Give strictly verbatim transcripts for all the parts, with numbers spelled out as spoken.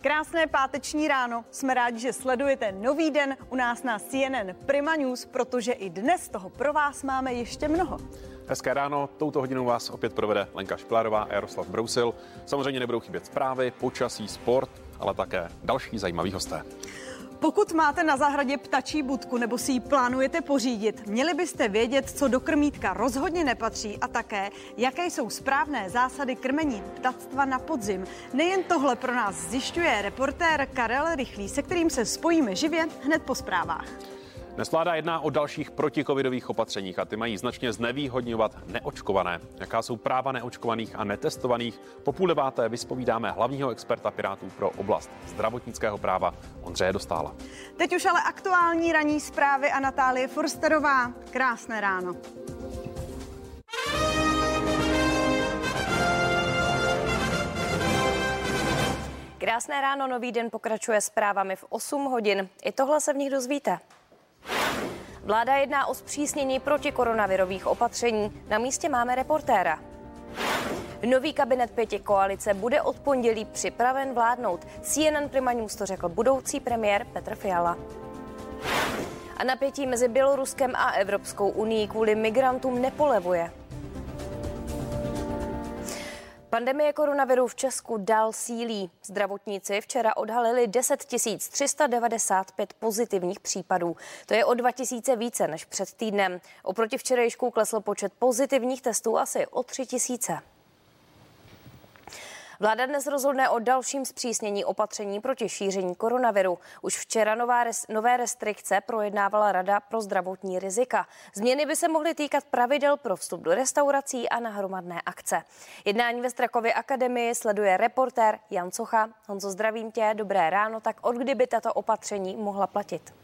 Krásné páteční ráno, jsme rádi, že sledujete nový den u nás na C N N Prima News, protože i dnes toho pro vás máme ještě mnoho. Hezké ráno, touto hodinou vás opět provede Lenka Šplárová a Jaroslav Brousil. Samozřejmě nebudou chybět zprávy, počasí, sport, ale také další zajímaví hosté. Pokud máte na zahradě ptačí budku nebo si ji plánujete pořídit, měli byste vědět, co do krmítka rozhodně nepatří a také, jaké jsou správné zásady krmení ptactva na podzim. Nejen tohle pro nás zjišťuje reportér Karel Rychlý, se kterým se spojíme živě hned po zprávách. Dnes vláda jedná o dalších protikovidových opatřeních a ty mají značně znevýhodňovat neočkované. Jaká jsou práva neočkovaných a netestovaných? Po půl deváté vyspovídáme hlavního experta Pirátů pro oblast zdravotnického práva Ondřeje Dostála. Teď už ale aktuální ranní zprávy a Natálie Forsterová. Krásné ráno. Krásné ráno, nový den pokračuje zprávami v osm hodin. I tohle se v nich dozvíte. Vláda jedná o zpřísnění protikoronavirových opatření. Na místě máme reportéra. Nový kabinet pěti koalice bude od pondělí připraven vládnout. C N N Prima News to řekl budoucí premiér Petr Fiala. A napětí mezi Běloruskem a Evropskou unii kvůli migrantům nepolevuje. Pandemie koronaviru v Česku dál sílí. Zdravotníci včera odhalili deset tisíc tři sta devadesát pět pozitivních případů. To je o dva tisíce více než před týdnem. Oproti včerejšku klesl počet pozitivních testů asi o tři tisíce. Vláda dnes rozhodne o dalším zpřísnění opatření proti šíření koronaviru. Už včera nová res, nové restrikce projednávala Rada pro zdravotní rizika. Změny by se mohly týkat pravidel pro vstup do restaurací a na hromadné akce. Jednání ve Strakově akademii sleduje reportér Jan Socha. Honzo, zdravím tě, dobré ráno. Tak od kdy by tato opatření mohla platit?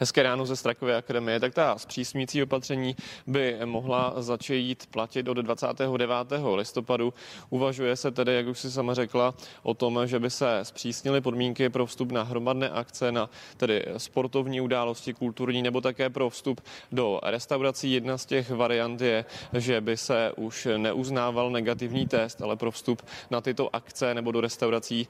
Hezké ráno ze Strakové akademie. Tak ta zpřísňující opatření by mohla začít platit od dvacátého devátého listopadu. Uvažuje se tedy, jak už si sama řekla, o tom, že by se zpřísnily podmínky pro vstup na hromadné akce, na tedy sportovní události, kulturní nebo také pro vstup do restaurací. Jedna z těch variant je, že by se už neuznával negativní test, ale pro vstup na tyto akce nebo do restaurací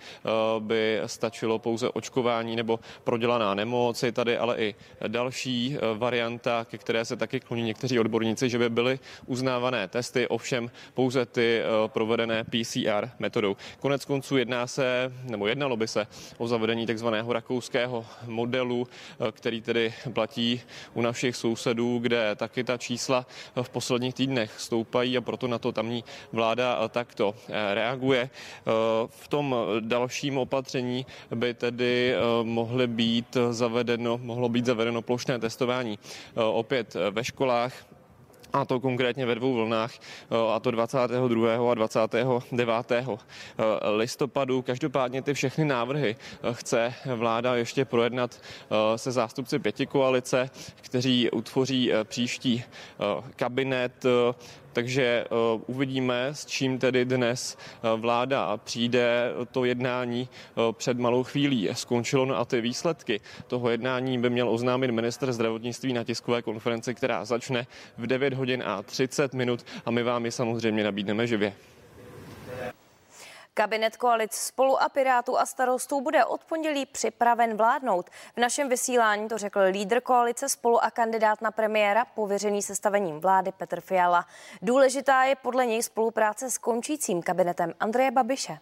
by stačilo pouze očkování nebo prodělaná nemoc. Je tady ale i další varianta, ke které se taky kloní někteří odborníci, že by byly uznávané testy, ovšem pouze ty provedené P C R metodou. Konec konců jedná se, nebo jednalo by se o zavedení takzvaného rakouského modelu, který tedy platí u našich sousedů, kde taky ta čísla v posledních týdnech stoupají a proto na to tamní vláda takto reaguje. V tom dalším opatření by tedy mohly být zavedeno, mohlo být být zavedeno plošné testování opět ve školách, a to konkrétně ve dvou vlnách, a to dvacátého druhého a dvacátého devátého listopadu. Každopádně ty všechny návrhy chce vláda ještě projednat se zástupci pětikoalice, kteří utvoří příští kabinet. Takže uvidíme, s čím tedy dnes vláda přijde. To jednání před malou chvílí skončilo, no a ty výsledky toho jednání by měl oznámit ministr zdravotnictví na tiskové konferenci, která začne v devět hodin a třicet minut a my vám je samozřejmě nabídneme živě. Kabinet koalic Spolu a Pirátů a Starostů bude od pondělí připraven vládnout. V našem vysílání to řekl lídr koalice Spolu a kandidát na premiéra pověřený sestavením vlády Petr Fiala. Důležitá je podle něj spolupráce s končícím kabinetem Andreje Babiše.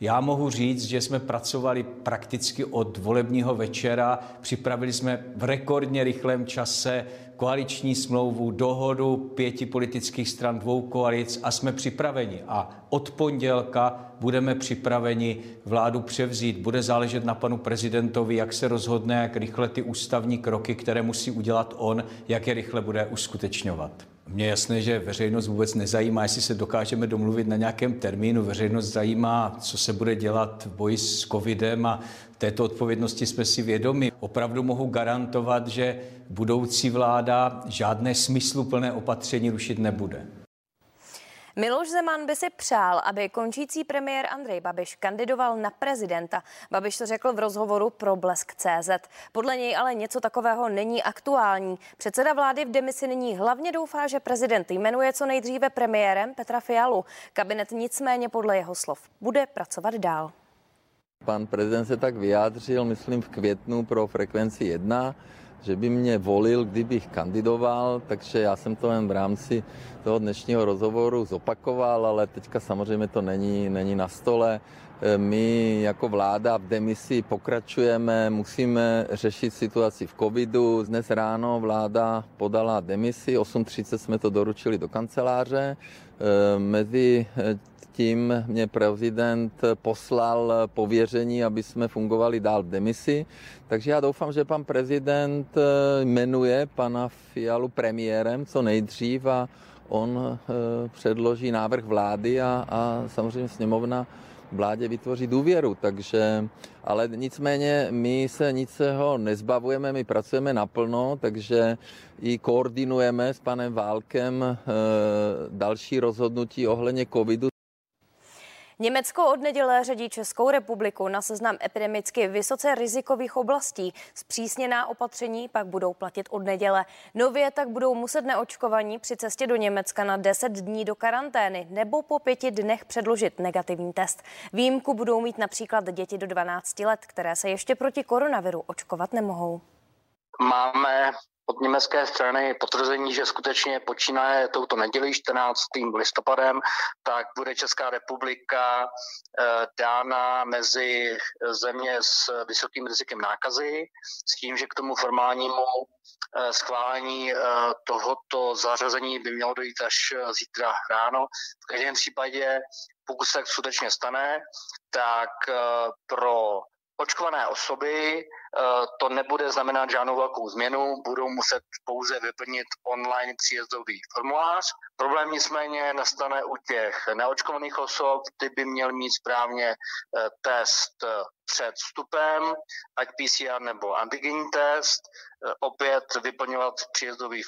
Já mohu říct, že jsme pracovali prakticky od volebního večera. Připravili jsme v rekordně rychlém čase koaliční smlouvu, dohodu pěti politických stran, dvou koalic a jsme připraveni. A od pondělka budeme připraveni vládu převzít. Bude záležet na panu prezidentovi, jak se rozhodne, jak rychle ty ústavní kroky, které musí udělat on, jak je rychle bude uskutečňovat. Mně je jasné, že veřejnost vůbec nezajímá, jestli se dokážeme domluvit na nějakém termínu. Veřejnost zajímá, co se bude dělat v boji s covidem a této odpovědnosti jsme si vědomi. Opravdu mohu garantovat, že budoucí vláda žádné smysluplné opatření rušit nebude. Miloš Zeman by si přál, aby končící premiér Andrej Babiš kandidoval na prezidenta. Babiš to řekl v rozhovoru pro Blesk tečka cé zet. Podle něj ale něco takového není aktuální. Předseda vlády v demisi nyní hlavně doufá, že prezident jmenuje co nejdříve premiérem Petra Fialu. Kabinet nicméně podle jeho slov bude pracovat dál. Pan prezident se tak vyjádřil, myslím, v květnu pro Frekvenci jedna, že by mě volil, kdybych kandidoval, takže já jsem to jen v rámci toho dnešního rozhovoru zopakoval, ale teďka samozřejmě to není, není na stole. My jako vláda v demisi pokračujeme, musíme řešit situaci v covidu. Dnes ráno vláda podala demisi, osm třicet jsme to doručili do kanceláře. Mezi tím mě prezident poslal pověření, aby jsme fungovali dál v demisi. Takže já doufám, že pan prezident jmenuje pana Fialu premiérem co nejdřív a on předloží návrh vlády a, a samozřejmě sněmovna vládě vytvoří důvěru, takže, ale nicméně my se ničeho nezbavujeme, my pracujeme naplno, takže i koordinujeme s panem Válkem e, další rozhodnutí ohledně covidu. Německo od neděle řadí Českou republiku na seznam epidemicky vysoce rizikových oblastí. Zpřísněná opatření pak budou platit od neděle. Nově tak budou muset neočkovaní při cestě do Německa na deset dní do karantény nebo po pěti dnech předložit negativní test. Výjimku budou mít například děti do dvanácti let, které se ještě proti koronaviru očkovat nemohou. Máme od německé strany potvrzení, že skutečně počínaje touto neděli čtrnáctým listopadem, tak bude Česká republika dána mezi země s vysokým rizikem nákazy, s tím, že k tomu formálnímu schválení tohoto zařazení by mělo dojít až zítra ráno. V každém případě, pokud se tak skutečně stane, tak pro očkované osoby to nebude znamenat žádnou velkou změnu, budou muset pouze vyplnit online příjezdový formulář. Problém nicméně nastane u těch neočkovaných osob, ty by měl mít správně test před vstupem, ať P C R nebo antigenní test, opět vyplňovat příjezdový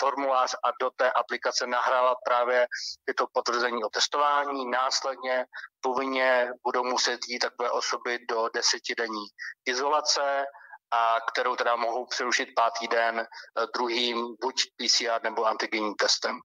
formulář a do té aplikace nahrávat právě tyto potvrzení o testování. Následně povinně budou muset jít takové osoby do desetidenní izolace, a kterou teda mohou přerušit pátý den druhým buď P C R nebo antigenním testem.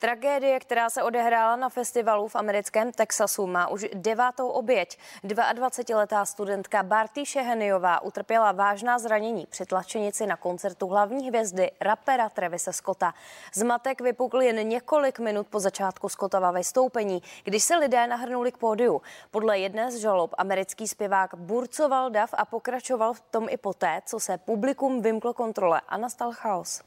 Tragédie, která se odehrála na festivalu v americkém Texasu, má už devátou oběť. dvaadvacetiletá studentka Barty Šeheniová utrpěla vážná zranění při tlačenici na koncertu hlavní hvězdy rapera Travise Scotta. Zmatek vypukl jen několik minut po začátku Scottova vystoupení, když se lidé nahrnuli k pódiu. Podle jedné z žalob americký zpěvák burcoval dav a pokračoval v tom i poté, co se publikum vymklo kontrole a nastal chaos.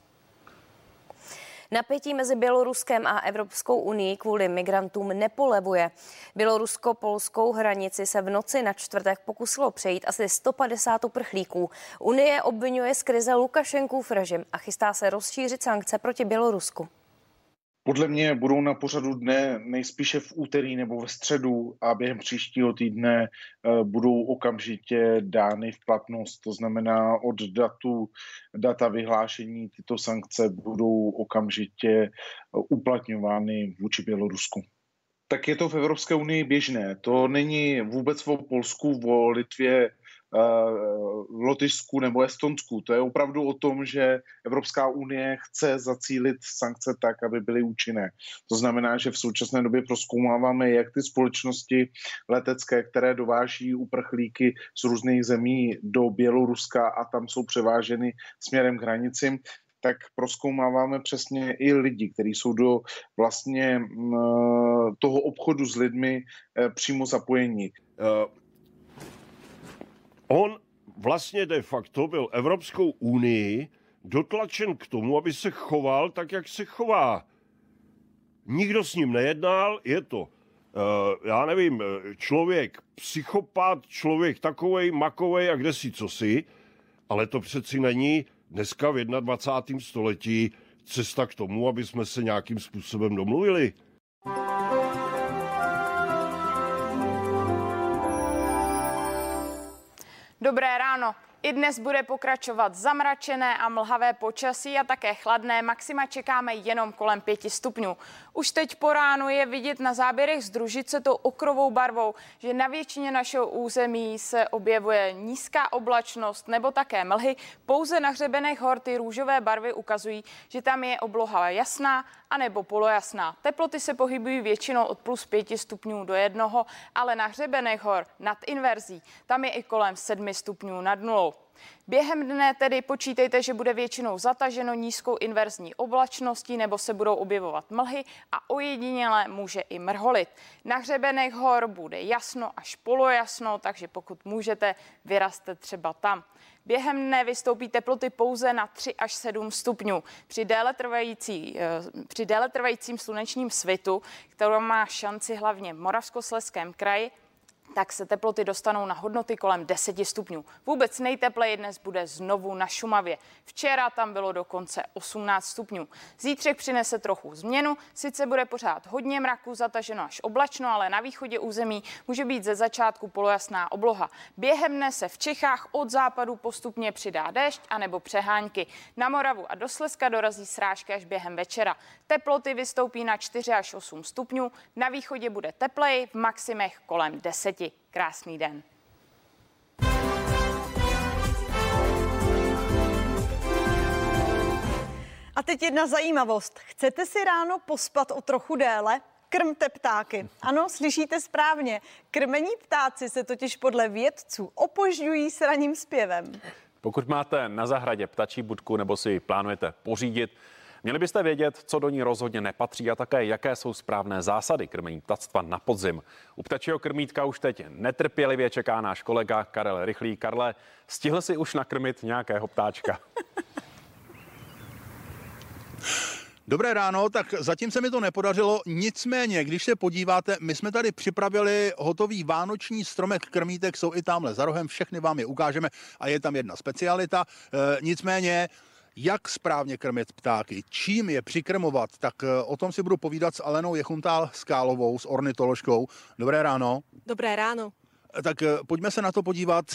Napětí mezi Běloruskem a Evropskou unii kvůli migrantům nepolevuje. Bělorusko-polskou hranici se v noci na čtvrtek pokusilo přejít asi sto padesát uprchlíků. Unie obvinuje z krize Lukašenkův režim a chystá se rozšířit sankce proti Bělorusku. Podle mě budou na pořadu dne nejspíše v úterý nebo ve středu a během příštího týdne budou okamžitě dány v platnost. To znamená, od datu, data vyhlášení tyto sankce budou okamžitě uplatňovány vůči Bělorusku. Tak je to v Evropské unii běžné. To není vůbec o Polsku, o Litvě, Lotyšsku nebo Estonsku. To je opravdu o tom, že Evropská unie chce zacílit sankce tak, aby byly účinné. To znamená, že v současné době prozkoumáváme, jak ty společnosti letecké, které dováží uprchlíky z různých zemí do Běloruska a tam jsou převáženy směrem k hranicím, tak prozkoumáváme přesně i lidi, kteří jsou do vlastně toho obchodu s lidmi přímo zapojeni. Uh... On vlastně de facto byl Evropskou unii dotlačen k tomu, aby se choval tak, jak se chová. Nikdo s ním nejednal, je to, já nevím, člověk psychopat, člověk takovej, makovej a kdesi cosi, ale to přeci není dneska v dvacátém prvním století cesta k tomu, aby jsme se nějakým způsobem domluvili. Dobré ráno. I dnes bude pokračovat zamračené a mlhavé počasí a také chladné. Maxima čekáme jenom kolem pěti stupňů. Už teď po ránu je vidět na záběrech z družice tou okrovou barvou, že na většině našeho území se objevuje nízká oblačnost nebo také mlhy. Pouze na hřebenech hor ty růžové barvy ukazují, že tam je obloha jasná anebo polojasná. Teploty se pohybují většinou od plus pěti stupňů do jednoho, ale na hřebenech hor nad inverzí tam je i kolem sedmi stupňů nad nulou. Během dne tedy počítejte, že bude většinou zataženo nízkou inverzní oblačností nebo se budou objevovat mlhy a ojediněle může i mrholit. Na hřebenech hor bude jasno až polojasno, takže pokud můžete, vyrazte třeba tam. Během dne vystoupí teploty pouze na tři až sedm stupňů. Při déle, trvající, při déle trvajícím slunečním svitu, kterou má šanci hlavně v Moravskoslezském kraji, tak se teploty dostanou na hodnoty kolem deseti stupňů. Vůbec nejtepleji dnes bude znovu na Šumavě. Včera tam bylo dokonce osmnáct stupňů. Zítřek přinese trochu změnu, sice bude pořád hodně mraku, zataženo až oblačno, ale na východě území může být ze začátku polojasná obloha. Během dne se v Čechách od západu postupně přidá déšť anebo přehánky. Na Moravu a do Slezska dorazí srážky až během večera. Teploty vystoupí na čtyři až osm stupňů, na východě bude tepleji, v maximech kolem deseti. Krásný den. A teď jedna zajímavost. Chcete si ráno pospat o trochu déle? Krmte ptáky. Ano, slyšíte správně. Krmení ptáci se totiž podle vědců opožďují s ranním zpěvem. Pokud máte na zahradě ptačí budku nebo si ji plánujete pořídit, měli byste vědět, co do ní rozhodně nepatří a také, jaké jsou správné zásady krmení ptactva na podzim. U ptačího krmítka už teď netrpělivě čeká náš kolega Karel Rychlý. Karle, stihl si už nakrmit nějakého ptáčka? Dobré ráno, tak zatím se mi to nepodařilo, nicméně, když se podíváte, my jsme tady připravili hotový vánoční stromek krmítek, jsou i tamhle za rohem, všechny vám je ukážeme a je tam jedna specialita, e, nicméně... Jak správně krmit ptáky, čím je přikrmovat, tak o tom si budu povídat s Alenou Jechuntál-Skálovou, s ornitoložkou. Dobré ráno. Dobré ráno. Tak pojďme se na to podívat,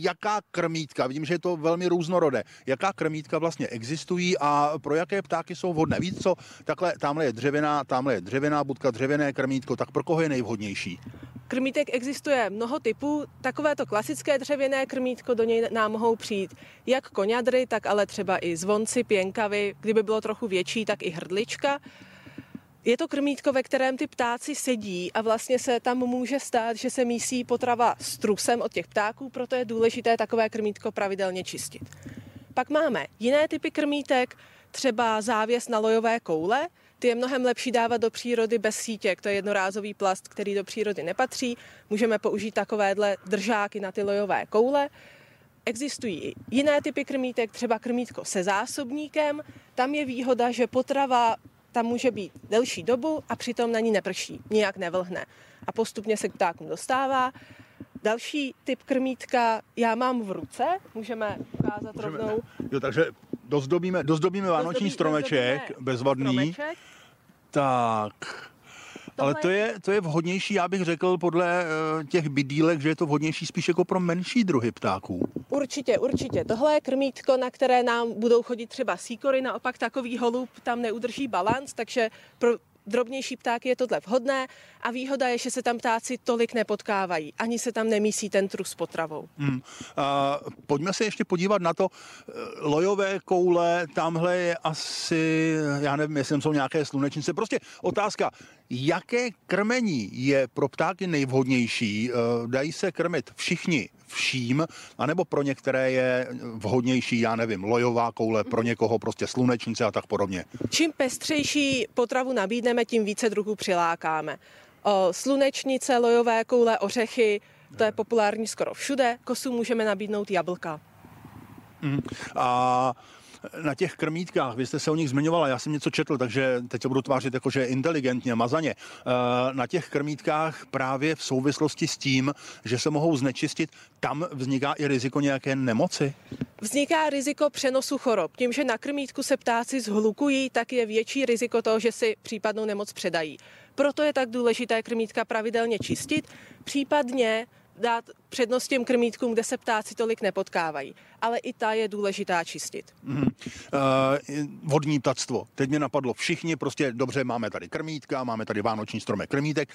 jaká krmítka, vidím, že je to velmi různorodé, jaká krmítka vlastně existují a pro jaké ptáky jsou vhodné. Víc co, takhle, tamhle je dřevěná, tamhle je dřevěná budka, dřevěné krmítko, tak pro koho je nejvhodnější? Krmítek existuje mnoho typů, takovéto klasické dřevěné krmítko, do něj nám mohou přijít jak koňadry, tak ale třeba i zvonci, pěnkavy, kdyby bylo trochu větší, tak i hrdlička. Je to krmítko, ve kterém ty ptáci sedí a vlastně se tam může stát, že se mísí potrava s trusem od těch ptáků, proto je důležité takové krmítko pravidelně čistit. Pak máme jiné typy krmítek, třeba závěs na lojové koule, ty je mnohem lepší dávat do přírody bez sítěk, to je jednorázový plast, který do přírody nepatří. Můžeme použít takovéhle držáky na ty lojové koule. Existují i jiné typy krmítek, třeba krmítko se zásobníkem. Tam je výhoda, že potrava tam může být delší dobu a přitom na ní neprší, nijak nevlhne a postupně se k ptákům dostává. Další typ krmítka já mám v ruce, můžeme ukázat můžeme, rovnou. Jo, takže dozdobíme, dozdobíme vánoční stromeček, dozdobíme bezvadný. Stromeček. Tak, tohle... ale to je, to je vhodnější, já bych řekl podle uh, těch bidýlek, že je to vhodnější spíš jako pro menší druhy ptáků. Určitě, určitě. Tohle je krmítko, na které nám budou chodit třeba síkory, naopak takový holub tam neudrží balanc, takže pro drobnější ptáky je tohle vhodné a výhoda je, že se tam ptáci tolik nepotkávají, ani se tam nemísí ten trus s potravou. Hmm. A pojďme se ještě podívat na to, lojové koule, tamhle je asi, já nevím, jestli jsou nějaké slunečnice, prostě otázka, jaké krmení je pro ptáky nejvhodnější, dají se krmit všichni vším, anebo pro některé je vhodnější, já nevím, lojová koule, pro někoho prostě slunečnice a tak podobně. Čím pestřejší potravu nabídneme, tím více druhů přilákáme. O, slunečnice, lojové koule, ořechy, to je populární skoro všude, kosu můžeme nabídnout jablka. Mm. A... Na těch krmítkách, vy jste se o nich zmiňovala, já jsem něco četl, takže teď se budu tvářit jakože inteligentně, mazaně. Na těch krmítkách právě v souvislosti s tím, že se mohou znečistit, tam vzniká i riziko nějaké nemoci? Vzniká riziko přenosu chorob. Tím, že na krmítku se ptáci zhlukují, tak je větší riziko toho, že si případnou nemoc předají. Proto je tak důležité krmítka pravidelně čistit, případně dát přednost těm krmítkům, kde se ptáci tolik nepotkávají. Ale i ta je důležitá čistit. Mm. E, vodní ptactvo. Teď mě napadlo, všichni prostě dobře, máme tady krmítka, máme tady vánoční stromek krmítek. E,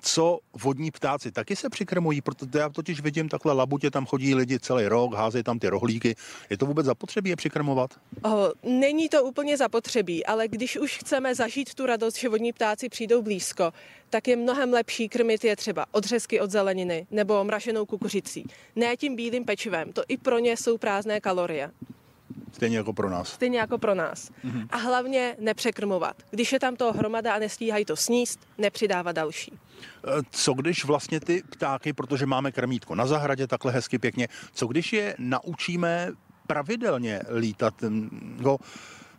co vodní ptáci? Taky se přikrmují, protože já totiž vidím takhle labutě, tam chodí lidi celý rok, házejí tam ty rohlíky. Je to vůbec zapotřebí je přikrmovat? O, není to úplně zapotřebí, ale když už chceme zažít tu radost, že vodní ptáci přijdou blízko, tak je mnohem lepší krmit je třeba odřezky od zeleniny nebo mraženou kukuřicí. Ne tím bílým pečivem, to i pro ně jsou prázdné kalorie. Stejně jako pro nás. Stejně jako pro nás. Mhm. A hlavně nepřekrmovat. Když je tam toho hromada a nestíhají to sníst, nepřidávat další. Co když vlastně ty ptáky, protože máme krmítko na zahradě takhle hezky pěkně, co když je naučíme pravidelně lítat? No,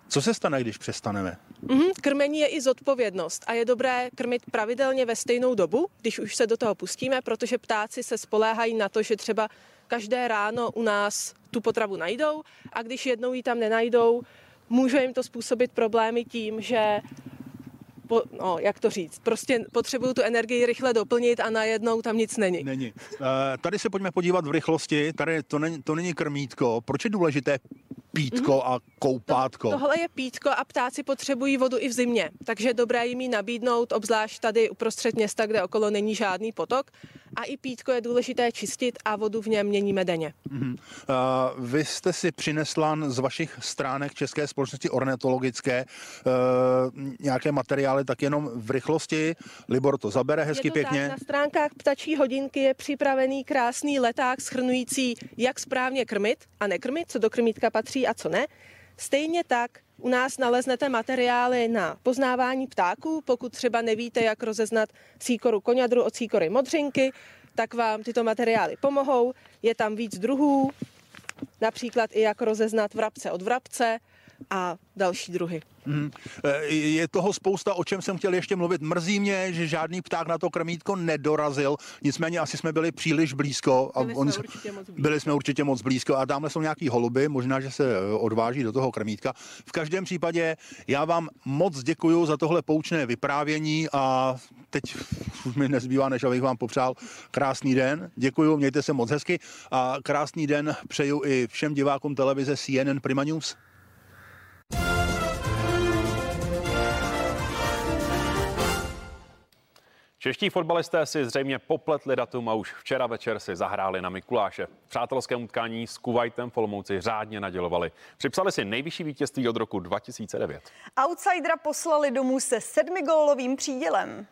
co se stane, když přestaneme? Mm-hmm. Krmení je i zodpovědnost a je dobré krmit pravidelně ve stejnou dobu, když už se do toho pustíme, protože ptáci se spoléhají na to, že třeba každé ráno u nás tu potravu najdou a když jednou ji tam nenajdou, může jim to způsobit problémy tím, že, po, no, jak to říct, prostě potřebují tu energii rychle doplnit a najednou tam nic není. Není. E, tady se pojďme podívat v rychlosti, tady to není, to není krmítko, proč je důležité pítko mm-hmm. a koupátko? To, tohle je pítko a ptáci potřebují vodu i v zimě, takže je dobré jim ji nabídnout, obzvlášť tady uprostřed města, kde okolo není žádný potok. A i pítko je důležité čistit a vodu v něm měníme denně. Mm-hmm. Uh, vy jste si přinesla z vašich stránek České společnosti ornitologické uh, nějaké materiály, tak jenom v rychlosti. Libor to zabere hezky je to pěkně. Tak, na stránkách Ptačí hodinky je připravený krásný leták shrnující, jak správně krmit a nekrmit, co do krmítka patří a co ne. Stejně tak u nás naleznete materiály na poznávání ptáků, pokud třeba nevíte, jak rozeznat síkoru koňadru od síkory modřinky, tak vám tyto materiály pomohou. Je tam víc druhů, například i jak rozeznat vrabce od vrabce a další druhy. Hmm. Je toho spousta, o čem jsem chtěl ještě mluvit. Mrzí mě, že žádný pták na to krmítko nedorazil, nicméně asi jsme byli příliš blízko. A byli, on... jsme blízko. byli jsme určitě moc blízko a tamhle jsou nějaký holuby, možná, že se odváží do toho krmítka. V každém případě já vám moc děkuju za tohle poučné vyprávění a teď už mi nezbývá, než abych vám popřál krásný den. Děkuju, mějte se moc hezky a krásný den přeju i všem divákům televize C N N Prima News. Čeští fotbalisté si zřejmě popletli datum a už včera večer si zahráli na Mikuláše. V přátelském utkání s Kuvajtem Olomouci řádně nadělovali. Připsali si nejvyšší vítězství od roku dva tisíce devět. Outsidera poslali domů se sedmigólovým přídělem.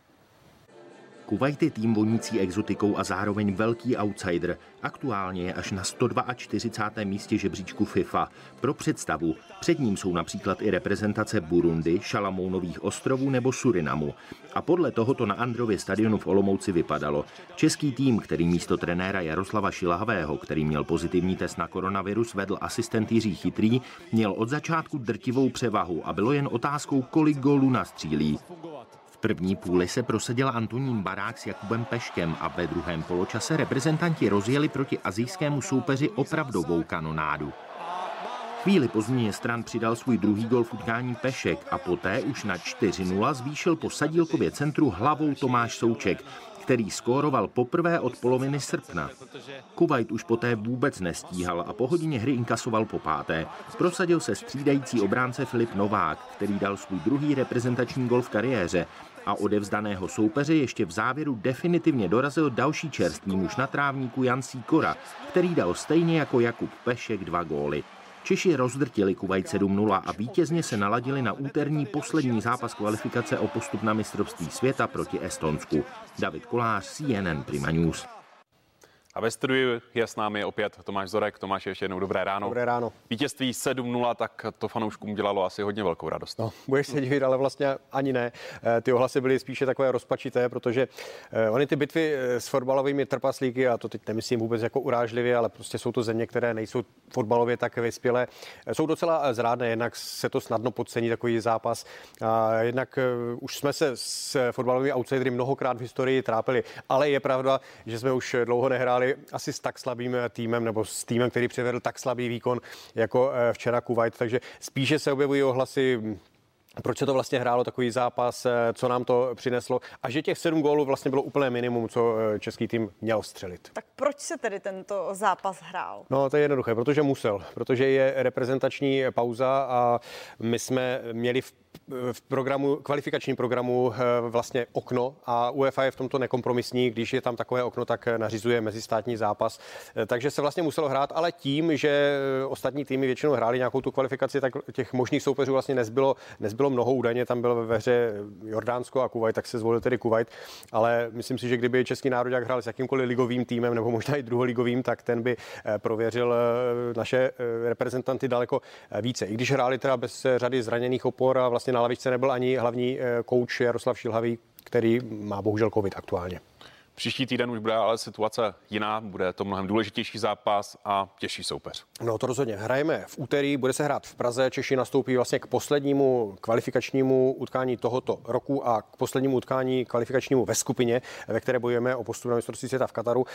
Kuvajt je tým vonící exotikou a zároveň velký outsider. Aktuálně je až na sto čtyřicátém druhém místě žebříčku FIFA. Pro představu, před ním jsou například i reprezentace Burundi, Šalamounových ostrovů nebo Surinamu. A podle tohoto na Andrově stadionu v Olomouci vypadalo. Český tým, který místo trenéra Jaroslava Šilhavého, který měl pozitivní test na koronavirus, vedl asistent Jiří Chytrý, měl od začátku drtivou převahu a bylo jen otázkou, kolik gólů nastřílí. První půli se prosadil Antonín Barák s Jakubem Peškem a ve druhém poločase reprezentanti rozjeli proti asijskému soupeři opravdovou kanonádu. Chvíli po změně stran přidal svůj druhý gol v utkání Pešek a poté už na čtyři nula zvýšil po Sadílkově centru hlavou Tomáš Souček, který skóroval poprvé od poloviny srpna. Kuvajt už poté vůbec nestíhal a po hodině hry inkasoval po páté. Prosadil se střídající obránce Filip Novák, který dal svůj druhý reprezentační gol v kariéře a odevzdaného soupeře ještě v závěru definitivně dorazil další čerstvý muž na trávníku Jan Sýkora, který dal stejně jako Jakub Pešek dva góly. Češi rozdrtili Kuvajt sedm nula a vítězně se naladili na úterní poslední zápas kvalifikace o postup na mistrovství světa proti Estonsku. David Kolář, C N N Prima News. A ve studiu je s námi opět Tomáš Zorek. Tomáš, ještě jednou dobré ráno. Dobré ráno. Vítězství sedm nula, tak to fanouškům dělalo asi hodně velkou radost. No, budeš se divit, ale vlastně ani ne. Ty ohlasy byly spíše takové rozpačité, protože oni ty bitvy s fotbalovými trpaslíky, a to teď nemyslím vůbec jako urážlivě, ale prostě jsou to země, které nejsou fotbalově tak vyspělé, jsou docela zrádné, jednak se to snadno podcení takový zápas. A jednak už jsme se s fotbalovými outsidery mnohokrát v historii trápili, ale je pravda, že jsme už dlouho nehráli asi s tak slabým týmem nebo s týmem, který přivedl tak slabý výkon jako včera Kuvajt, takže spíše se objevují ohlasy proč se to vlastně hrálo, takový zápas, co nám to přineslo a že těch sedm gólů vlastně bylo úplné minimum, co český tým měl střelit. Tak proč se tedy tento zápas hrál? No to je jednoduché, protože musel, protože je reprezentační pauza a my jsme měli v v programu, kvalifikačním programu vlastně okno a UEFA je v tomto nekompromisní, když je tam takové okno, tak nařizuje mezistátní zápas. Takže se vlastně muselo hrát, ale tím, že ostatní týmy většinou hráli nějakou tu kvalifikaci, tak těch možných soupeřů vlastně nezbylo, nezbylo mnoho, údajně tam bylo ve hře Jordánsko a Kuvajt, tak se zvolil tedy Kuvajt, ale myslím si, že kdyby český národák hrál s jakýmkoliv ligovým týmem nebo možná i druholigovým, tak ten by prověřil naše reprezentanty daleko více. I když hráli teda bez řady zraněných opor a vlastně na lavičce nebyl ani hlavní kouč Jaroslav Šilhavý, který má bohužel covid aktuálně. Příští týden už bude ale situace jiná, bude to mnohem důležitější zápas a těžší soupeř. No to rozhodně. Hrajeme v úterý, bude se hrát v Praze. Češi nastoupí vlastně k poslednímu kvalifikačnímu utkání tohoto roku a k poslednímu utkání kvalifikačnímu ve skupině, ve které bojujeme o postup na mistrovství světa v Kataru.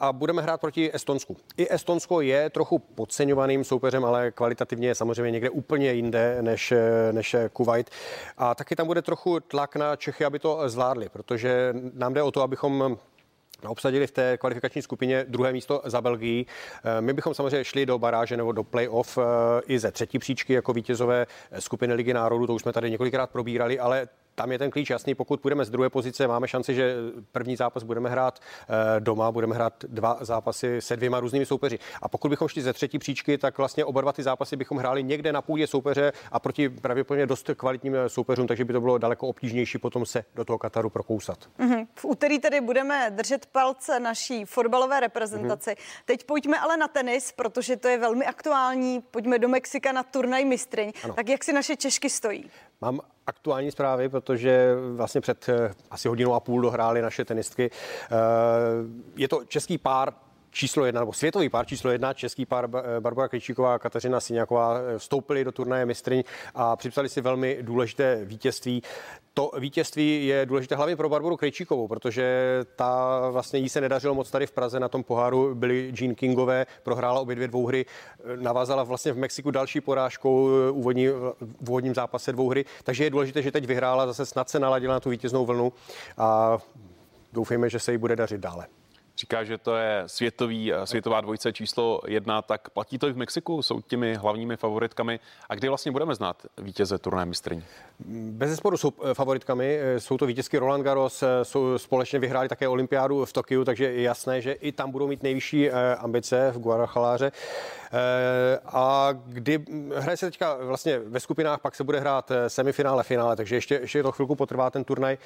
A budeme hrát proti Estonsku. I Estonsko je trochu podceňovaným soupeřem, ale kvalitativně je samozřejmě někde úplně jinde než, než Kuvajt. A taky tam bude trochu tlak na Čechy, aby to zvládli, protože nám jde o to, abychom obsadili v té kvalifikační skupině druhé místo za Belgii. My bychom samozřejmě šli do baráže nebo do play-off i ze třetí příčky jako vítězové skupiny Ligy národů, to už jsme tady několikrát probírali, ale tam je ten klíč jasný, pokud půjdeme z druhé pozice, máme šanci, že první zápas budeme hrát doma, budeme hrát dva zápasy se dvěma různými soupeři. A pokud bychom šli ze třetí příčky, tak vlastně oba dva ty zápasy bychom hráli někde na půdě soupeře a proti pravděpodobně dost kvalitním soupeřům, takže by to bylo daleko obtížnější potom se do toho Kataru prokousat. Mm-hmm. V úterý tedy budeme držet palce naší fotbalové reprezentaci. Mm-hmm. Teď pojďme ale na tenis, protože to je velmi aktuální. Pojďme do Mexika na turnaj mistryň. Ano. Tak jak si naše Češky stojí? Mám aktuální zprávy, protože vlastně před asi hodinou a půl dohrály naše tenistky. Je to český pár číslo jedna, nebo světový pár číslo jedna, český pár Barbora Krejčíková a Kateřina Syňáková vstoupili do turnaje mistryň a připsali si velmi důležité vítězství. To vítězství je důležité hlavně pro Barboru Krejčíkovou, protože ta vlastně jí se nedařilo moc tady v Praze, na tom poháru byly Jean Kingové, prohrála obě dvě dvouhry, navázala vlastně v Mexiku další porážkou úvodní, v úvodním zápase dvouhry, takže je důležité, že teď vyhrála, zase snad se naladila na tu vítěznou vlnu a doufejme, že se jí bude dařit dále. Říká, že to je světový, světová dvojice číslo jedna, tak platí to i v Mexiku, jsou těmi hlavními favoritkami. A kdy vlastně budeme znát vítěze turnaje mistryň? Bezesporu jsou favoritkami, jsou to vítězky Roland Garros, jsou, společně vyhráli také olympiádu v Tokiu, takže je jasné, že i tam budou mít nejvyšší ambice v Guadalajaře. A kdy hraje se teďka vlastně ve skupinách, pak se bude hrát semifinále, finále, takže ještě, ještě to chvilku potrvá ten turnaj,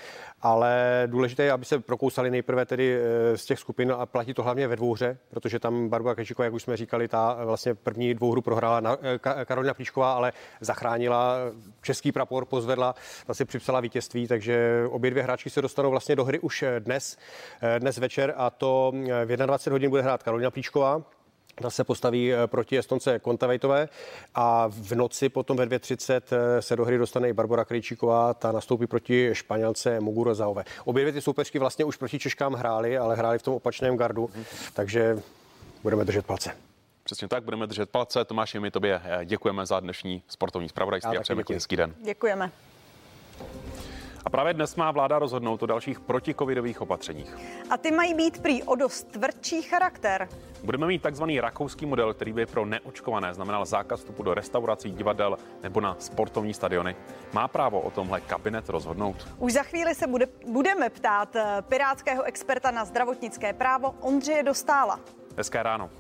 ale důležité je, aby se prokousali nejprve tedy z těch skupin. A platí to hlavně ve dvouhře, protože tam Barbora Krejčíková, jak už jsme říkali, ta vlastně první dvouhru prohrála na, ka, Karolína Plíšková, ale zachránila český prapor, pozvedla, ta si připsala vítězství, takže obě dvě hráčky se dostanou vlastně do hry už dnes, dnes večer a to v dvacet jedna hodin bude hrát Karolína Plíšková. Ta se postaví proti Estonce Kontavejtové a v noci potom ve dvě třicet se do hry dostane i Barbora Krejčíková, ta nastoupí proti Španělce Muguruzaové. Obě dvě ty soupeřky vlastně už proti Češkám hrály, ale hrály v tom opačném gardu, takže budeme držet palce. Přesně tak, budeme držet palce. Tomáši, my tobě děkujeme za dnešní sportovní zpravodajství a přejeme hezký den. Děkujeme. A právě dnes má vláda rozhodnout o dalších protikovidových opatřeních. A ty mají být prý o dost tvrdší charakter. Budeme mít takzvaný rakouský model, který by pro neočkované znamenal zákaz vstupu do restaurací, divadel nebo na sportovní stadiony. Má právo o tomhle kabinet rozhodnout. Už za chvíli se bude, budeme ptát pirátského experta na zdravotnické právo Ondřeje Dostála. Hezké ráno.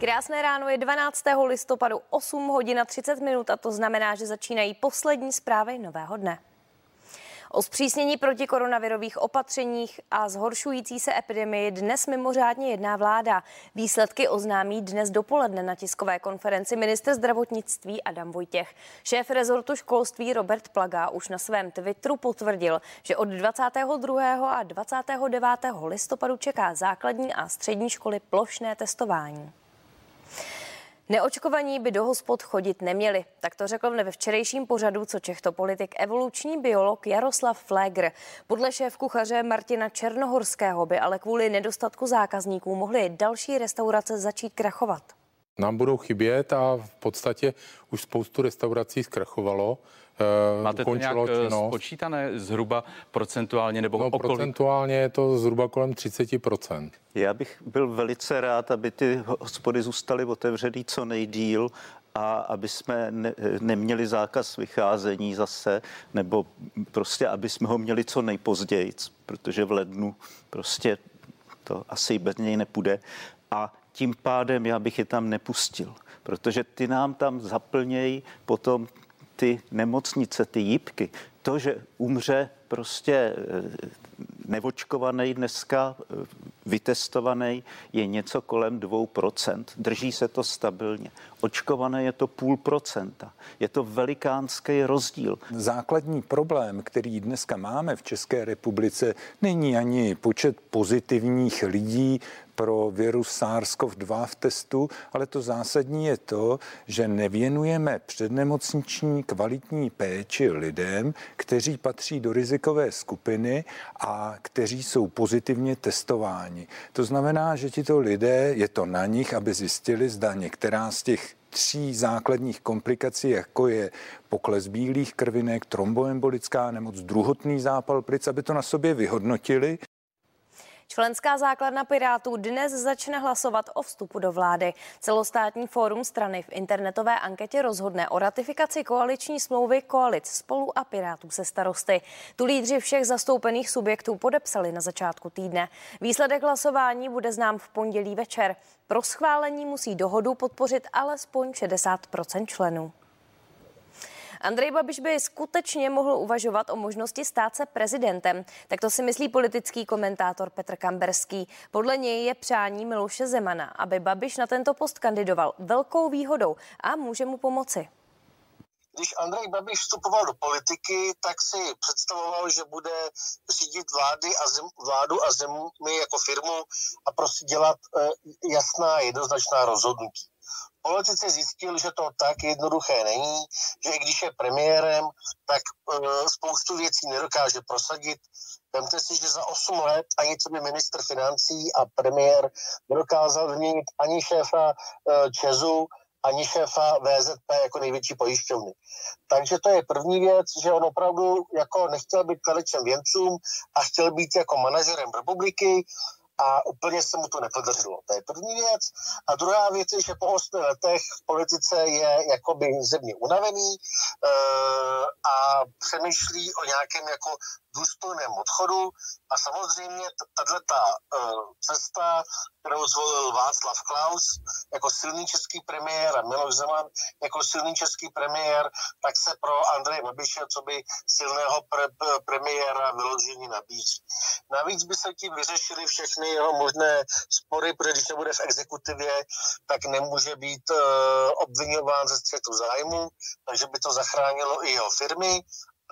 Krásné ráno je dvanáctého listopadu osm hodin a třicet minut a to znamená, že začínají poslední zprávy nového dne. O zpřísnění proti koronavirových opatřeních a zhoršující se epidemii dnes mimořádně jedná vláda. Výsledky oznámí dnes dopoledne na tiskové konferenci ministr zdravotnictví Adam Vojtěch. Šéf rezortu školství Robert Plaga už na svém Twitteru potvrdil, že od dvacátého druhého a dvacátého devátého listopadu čeká základní a střední školy plošné testování. Neočkovaní by do hospod chodit neměli. Tak to řekl ve včerejším pořadu Co Čechto politik evoluční biolog Jaroslav Flegr. Podle šéf kuchaře Martina Černohorského by ale kvůli nedostatku zákazníků mohly další restaurace začít krachovat. Nám budou chybět a v podstatě už spoustu restaurací zkrachovalo. Máte to nějak činnost. Spočítané zhruba procentuálně nebo no, okolí? Procentuálně je to zhruba kolem třicet procent. Já bych byl velice rád, aby ty hospody zůstaly otevřený co nejdýl a aby jsme ne, neměli zákaz vycházení zase, nebo prostě aby jsme ho měli co nejpozději, protože v lednu prostě to asi bez něj nepůjde. A tím pádem já bych je tam nepustil, protože ty nám tam zaplnějí potom ty nemocnice, ty jípky. To, že umře prostě neočkovaný dneska, vytestovaný, je něco kolem dvě procenta. Drží se to stabilně. Očkované je to půl procenta. Je to velikánský rozdíl. Základní problém, který dneska máme v České republice, není ani počet pozitivních lidí pro virus SARS-C o V dva v testu, ale to zásadní je to, že nevěnujeme přednemocniční kvalitní péči lidem, kteří patří do rizikové skupiny a kteří jsou pozitivně testováni. To znamená, že tito lidé, je to na nich, aby zjistili, zda některá z těch tří základních komplikací, jako je pokles bílých krvinek, tromboembolická nemoc, druhotný zápal plic, aby to na sobě vyhodnotili. Členská základna Pirátů dnes začne hlasovat o vstupu do vlády. Celostátní fórum strany v internetové anketě rozhodne o ratifikaci koaliční smlouvy koalic Spolu a Pirátů se starosty. Tu lídři všech zastoupených subjektů podepsali na začátku týdne. Výsledek hlasování bude znám v pondělí večer. Pro schválení musí dohodu podpořit alespoň šedesát procent členů. Andrej Babiš by skutečně mohl uvažovat o možnosti stát se prezidentem. Tak to si myslí politický komentátor Petr Kamberský. Podle něj je přání Miloše Zemana, aby Babiš na tento post kandidoval, velkou výhodou a může mu pomoci. Když Andrej Babiš vstupoval do politiky, tak si představoval, že bude řídit vlády a zem, vládu a zemi jako firmu a prostě dělat jasná, jednoznačná rozhodnutí. Politici zjistili, že to tak jednoduché není, že i když je premiérem, tak spoustu věcí nedokáže prosadit. Vemte si, že za osm let ani co by ministr financí a premiér nedokázal vyměnit ani šéfa ČEZu, ani šéfa V Z P jako největší pojišťovny. Takže to je první věc, že on opravdu jako nechtěl být kladečem věncům a chtěl být jako manažerem republiky, a úplně se mu to nepodařilo. To je první věc. A druhá věc je, že po osmi letech v politice je jakoby země unavený e, a přemýšlí o nějakém jako důstojném odchodu. A samozřejmě tato e, cesta, kterou zvolil Václav Klaus jako silný český premiér a Miloš Zeman jako silný český premiér, tak se pro Andreje Babiše coby silného pre, pre, premiéra vyložení nabízí. Navíc by se tím vyřešili všechny jeho možné spory, protože když nebude v exekutivě, tak nemůže být e, obviňován ze střetu zájmu, takže by to zachránilo i jeho firmy,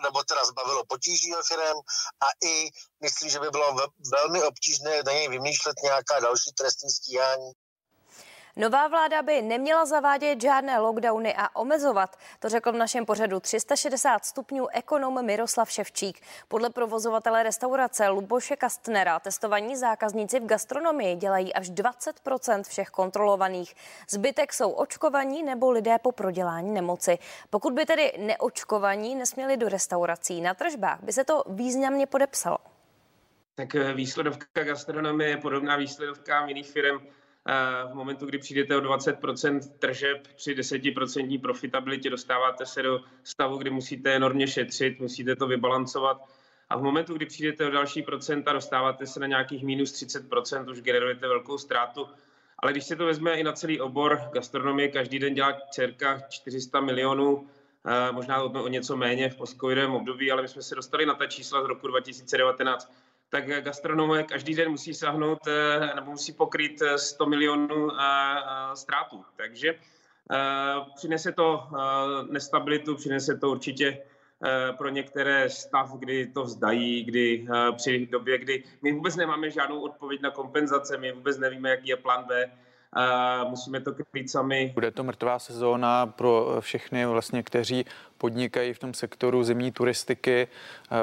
nebo teda zbavilo potíží jeho firem a i myslím, že by bylo ve, velmi obtížné na něj vymýšlet nějaká další trestní stíhání. Nová vláda by neměla zavádět žádné lockdowny a omezovat. To řekl v našem pořadu tři sta šedesát stupňů ekonom Miroslav Ševčík. Podle provozovatele restaurace Luboše Kastnera testovaní zákazníci v gastronomii dělají až dvacet procent všech kontrolovaných. Zbytek jsou očkovaní nebo lidé po prodělání nemoci. Pokud by tedy neočkovaní nesměli do restaurací, na tržbách by se to významně podepsalo. Tak výsledovka gastronomie je podobná výsledovkám jiných firm. V momentu, kdy přijdete o dvacet procent tržeb při deset procent profitabilitě, dostáváte se do stavu, kdy musíte enormně šetřit, musíte to vybalancovat. A v momentu, kdy přijdete o další procenta, dostáváte se na nějakých minus třicet procent, už generujete velkou ztrátu. Ale když se to vezme i na celý obor gastronomie, každý den dělá cirka čtyři sta milionů, možná o něco méně v postcovidovém období, ale my jsme se dostali na ta čísla z roku dva tisíce devatenáct. Tak gastronomové každý den musí sáhnout nebo musí pokrýt sto milionů ztrátů. Takže přinese to nestabilitu, přinese to určitě pro některé stav, kdy to vzdají, kdy při době, kdy my vůbec nemáme žádnou odpověď na kompenzace, my vůbec nevíme, jaký je plán B a musíme to krýt sami. Bude to mrtvá sezóna pro všechny, vlastně, kteří podnikají v tom sektoru zimní turistiky,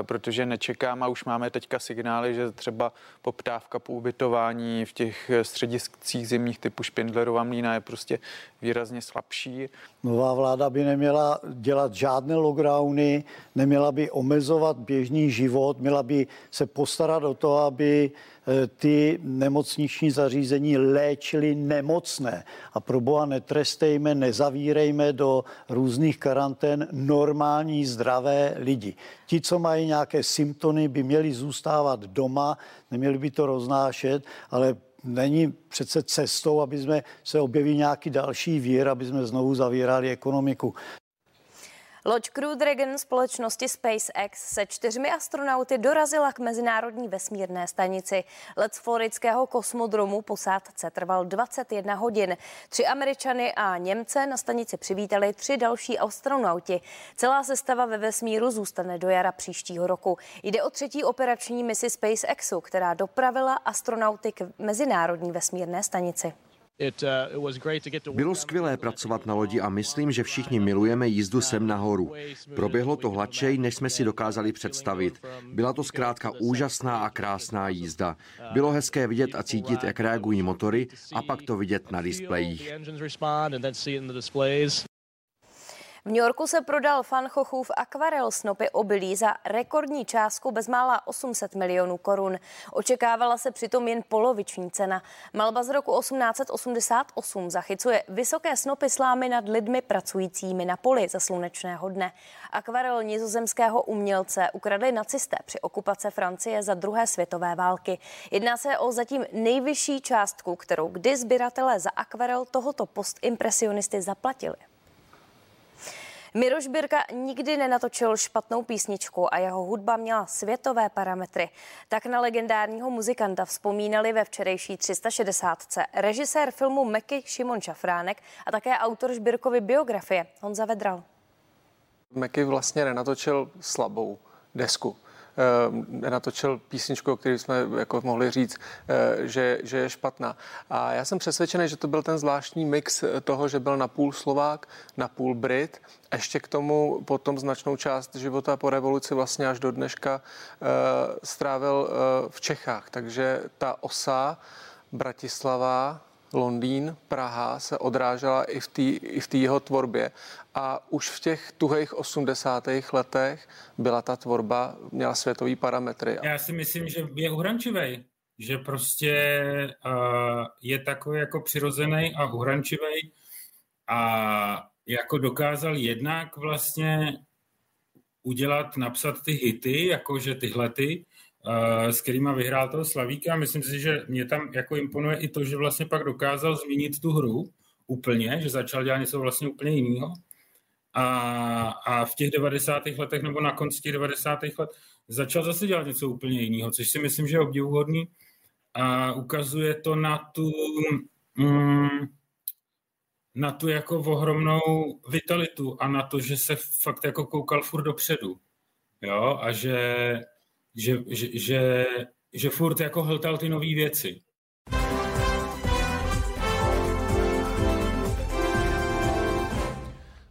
protože nečekáme, a už máme teďka signály, že třeba poptávka po ubytování v těch střediscích zimních typu Špindlerova mlýna je prostě výrazně slabší. Nová vláda by neměla dělat žádné lockdowny, neměla by omezovat běžný život, měla by se postarat o to, aby ty nemocniční zařízení léčily nemocné. A pro boha netrestejme, nezavírejme do různých karantén normální, zdravé lidi. Ti, co mají nějaké symptomy, by měli zůstávat doma, neměli by to roznášet, ale není přece cestou, aby jsme se objevili nějaký další vír, aby jsme znovu zavírali ekonomiku. Loď Crew Dragon společnosti SpaceX se čtyřmi astronauty dorazila k mezinárodní vesmírné stanici. Let z floridského kosmodromu posádce trval dvacet jedna hodin. Tři Američany a Němce na stanici přivítali tři další astronauti. Celá sestava ve vesmíru zůstane do jara příštího roku. Jde o třetí operační misi SpaceXu, která dopravila astronauty k mezinárodní vesmírné stanici. Bylo skvělé pracovat na lodi a myslím, že všichni milujeme jízdu sem nahoru. Proběhlo to hladčej, než jsme si dokázali představit. Byla to zkrátka úžasná a krásná jízda. Bylo hezké vidět a cítit, jak reagují motory, a pak to vidět na displejích. V New Yorku se prodal Van Goghův akvarel Snopy obilí za rekordní částku bezmála osm set milionů korun. Očekávala se přitom jen poloviční cena. Malba z roku osmnáct osmdesát osm zachycuje vysoké snopy slámy nad lidmi pracujícími na poli za slunečného dne. Akvarel nizozemského umělce ukradli nacisté při okupaci Francie za druhé světové války. Jedná se o zatím nejvyšší částku, kterou kdy sběratelé za akvarel tohoto postimpresionisty zaplatili. Miroš Birka nikdy nenatočil špatnou písničku a jeho hudba měla světové parametry. Tak na legendárního muzikanta vzpomínali ve včerejší tři sta šedesátce režisér filmu Meky Šimon Šafránek a také autor Birkovy biografie Honza Vedral. Meky vlastně nenatočil slabou desku. Natočil písničku, o které jsme jako mohli říct, že, že je špatná. A já jsem přesvědčený, že to byl ten zvláštní mix toho, že byl napůl Slovák, napůl Brit, ještě k tomu potom značnou část života po revoluci vlastně až do dneška strávil v Čechách. Takže ta osa Bratislava, Londýn, Praha se odrážela i v té i v té jeho tvorbě. A už v těch tuhých osmdesátých letech byla ta tvorba, měla světový parametry. Já si myslím, že je uhrančivej, že prostě uh, je takový jako přirozený a uhrančivej a jako dokázal jednak vlastně udělat, napsat ty hity, jakože tyhle ty, s kterýma vyhrál toho Slavíka. Myslím si, že mě tam jako imponuje i to, že vlastně pak dokázal změnit tu hru úplně, že začal dělat něco vlastně úplně jiného. A, a v těch devadesátých letech nebo na konci těch devadesátých let začal zase dělat něco úplně jiného, což si myslím, že je obdivuhodný. A ukazuje to na tu, mm, na tu jako ohromnou vitalitu a na to, že se fakt jako koukal furt dopředu. Jo? A že Že, že, že, že furt jako hltal ty nové věci.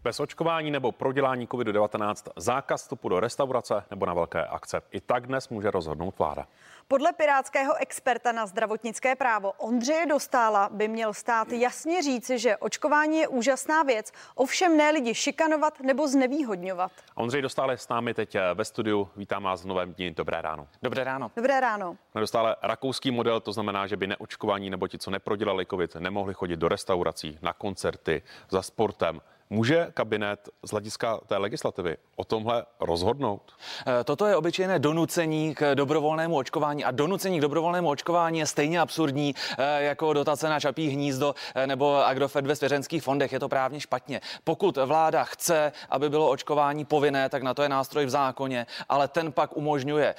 Bez očkování nebo prodělání kovidu devatenáct, zákaz vstupu do restaurace nebo na velké akce. I tak dnes může rozhodnout vláda. Podle pirátského experta na zdravotnické právo Ondřeje Dostála by měl stát jasně říci, že očkování je úžasná věc, ovšem ne lidi šikanovat nebo znevýhodňovat. Ondřej Dostál je s námi teď ve studiu. Vítám vás v novém dni. Dobré ráno. Dobré ráno. Dobré ráno. Dostále, rakouský model, to znamená, že by neočkovaní nebo ti, co neprodělali covid, nemohli chodit do restaurací, na koncerty, za sportem. Může kabinet z hlediska té legislativy o tomhle rozhodnout? Toto je obyčejné donucení k dobrovolnému očkování a donucení k dobrovolnému očkování je stejně absurdní jako dotace na Čapí hnízdo nebo Agrofert ve svěřenských fondech. Je to právně špatně. Pokud vláda chce, aby bylo očkování povinné, tak na to je nástroj v zákoně, ale ten pak umožňuje,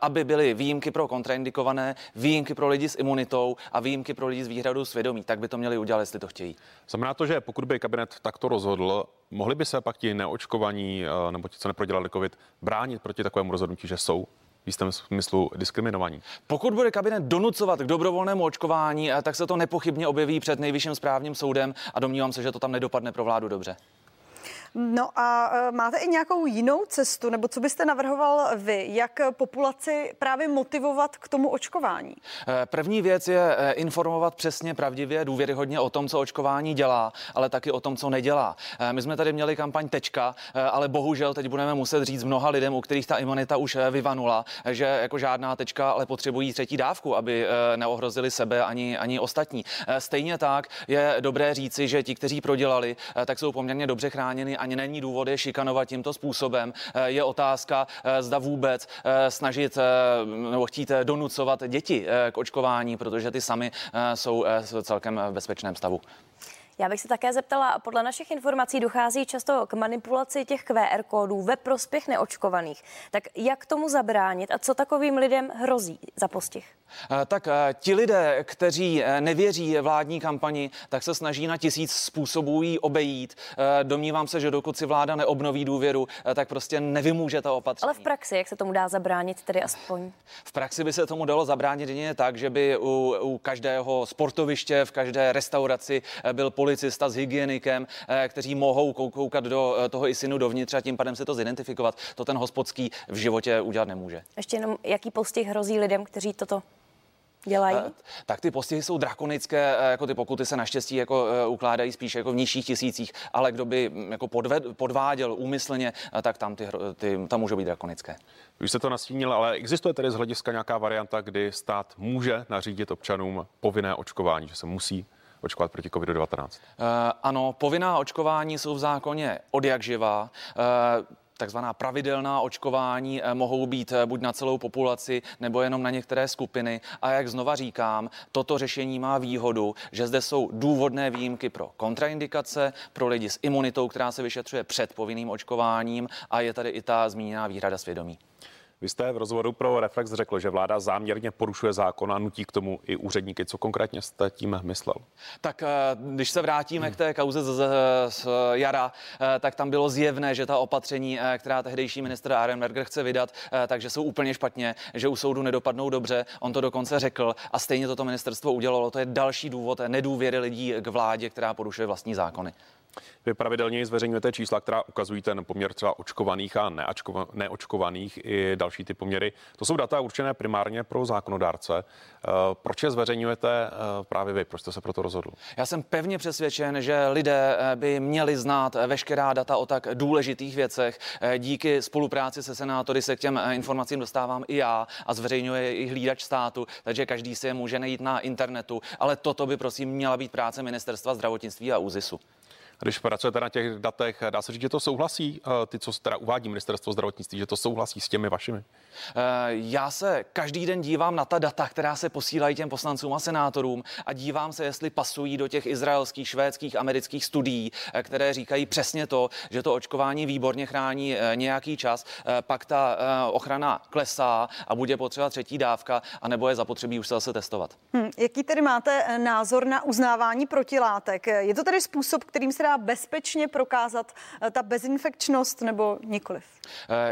aby byly výjimky pro kontraindikované, výjimky pro lidi s imunitou a výjimky pro lidi s výhradou svědomí. Tak by to měli udělat, jestli to chtějí. Znamená to, že pokud by kabinet takto rozhodl, mohli by se pak ti neočkovaní nebo ti, co neprodělali covid, bránit proti takovému rozhodnutí, že jsou jistém smyslu diskriminovaní. Pokud bude kabinet donucovat k dobrovolnému očkování, tak se to nepochybně objeví před Nejvyšším správním soudem a domnívám se, že to tam nedopadne pro vládu dobře. No a máte i nějakou jinou cestu, nebo co byste navrhoval vy, jak populaci právě motivovat k tomu očkování? První věc je informovat přesně, pravdivě, důvěryhodně o tom, co očkování dělá, ale taky o tom, co nedělá. My jsme tady měli kampaň tečka, ale bohužel teď budeme muset říct mnoha lidem, u kterých ta imunita už vyvanula, že jako žádná tečka, ale potřebují třetí dávku, aby neohrozili sebe ani, ani ostatní. Stejně tak je dobré říci, že ti, kteří prodělali, tak jsou poměrně dobře chráněni. Ani není důvod je šikanovat tímto způsobem. Je otázka, zda vůbec snažit nebo chtít donucovat děti k očkování, protože ty sami jsou v celkem bezpečném stavu. Já bych se také zeptala, podle našich informací dochází často k manipulaci těch Q R kódů ve prospěch neočkovaných. Tak jak tomu zabránit a co takovým lidem hrozí za postih? Tak ti lidé, kteří nevěří vládní kampani, tak se snaží na tisíc způsobů ji obejít. Domnívám se, že dokud si vláda neobnoví důvěru, tak prostě nevymůže ta opatření. Ale v praxi, jak se tomu dá zabránit tedy aspoň? V praxi by se tomu dalo zabránit jedině tak, že by u, u každého sportoviště, v každé restauraci byl policista s hygienikem, kteří mohou koukat do toho ISINu dovnitř a tím pádem se to zidentifikovat. To ten hospodský v životě udělat nemůže. Ještě jenom, jaký postih hrozí lidem, kteří toto dělají? Tak ty postihy jsou drakonické, jako ty pokuty se naštěstí jako ukládají spíš jako v nižších tisících, ale kdo by jako podved, podváděl úmyslně, tak tam, ty, ty, tam můžou být drakonické. Už se to nastínilo, ale existuje tedy z hlediska nějaká varianta, kdy stát může nařídit občanům povinné očkování, že se musí očkovat proti kovidu devatenáct? Uh, ano, povinná očkování jsou v zákoně odjakživa. Uh, takzvaná pravidelná očkování mohou být buď na celou populaci, nebo jenom na některé skupiny. A jak znova říkám, toto řešení má výhodu, že zde jsou důvodné výjimky pro kontraindikace, pro lidi s imunitou, která se vyšetřuje před povinným očkováním a je tady i ta zmíněná výhrada svědomí. Vy jste v rozhovoru pro Reflex řekl, že vláda záměrně porušuje zákon a nutí k tomu i úředníky. Co konkrétně jste tím myslel? Tak když se vrátíme hmm. k té kauze z, z jara, tak tam bylo zjevné, že ta opatření, která tehdejší ministr Arenberger chce vydat, takže jsou úplně špatně, že u soudu nedopadnou dobře. On to dokonce řekl a stejně toto ministerstvo udělalo. To je další důvod nedůvěry lidí k vládě, která porušuje vlastní zákony. Vy pravidelně zveřejňujete čísla, která ukazují ten poměr třeba očkovaných a neočkovaných i další ty poměry. To jsou data určené primárně pro zákonodárce. Proč je zveřejňujete právě vy? Proč jste se pro to rozhodl? Já jsem pevně přesvědčen, že lidé by měli znát veškerá data o tak důležitých věcech. Díky spolupráci se senátory se k těm informacím dostávám i já a zveřejňuje i hlídač státu, takže každý si je může najít na internetu, ale toto by prosím měla být práce Ministerstva zdravotnictví a ÚZISu. Když pracujete na těch datech, dá se říct, že to souhlasí ty, co teda uvádí Ministerstvo zdravotnictví, že to souhlasí s těmi vašimi? Já se každý den dívám na ta data, která se posílají těm poslancům a senátorům a dívám se, jestli pasují do těch izraelských, švédských, amerických studií, které říkají přesně to, že to očkování výborně chrání nějaký čas, pak ta ochrana klesá a bude potřeba třetí dávka, anebo je zapotřebí už se zase testovat. Hmm, jaký tedy máte názor na uznávání protilátek? Je to tedy způsob, kterým se bezpečně prokázat ta bezinfekčnost nebo nikoliv?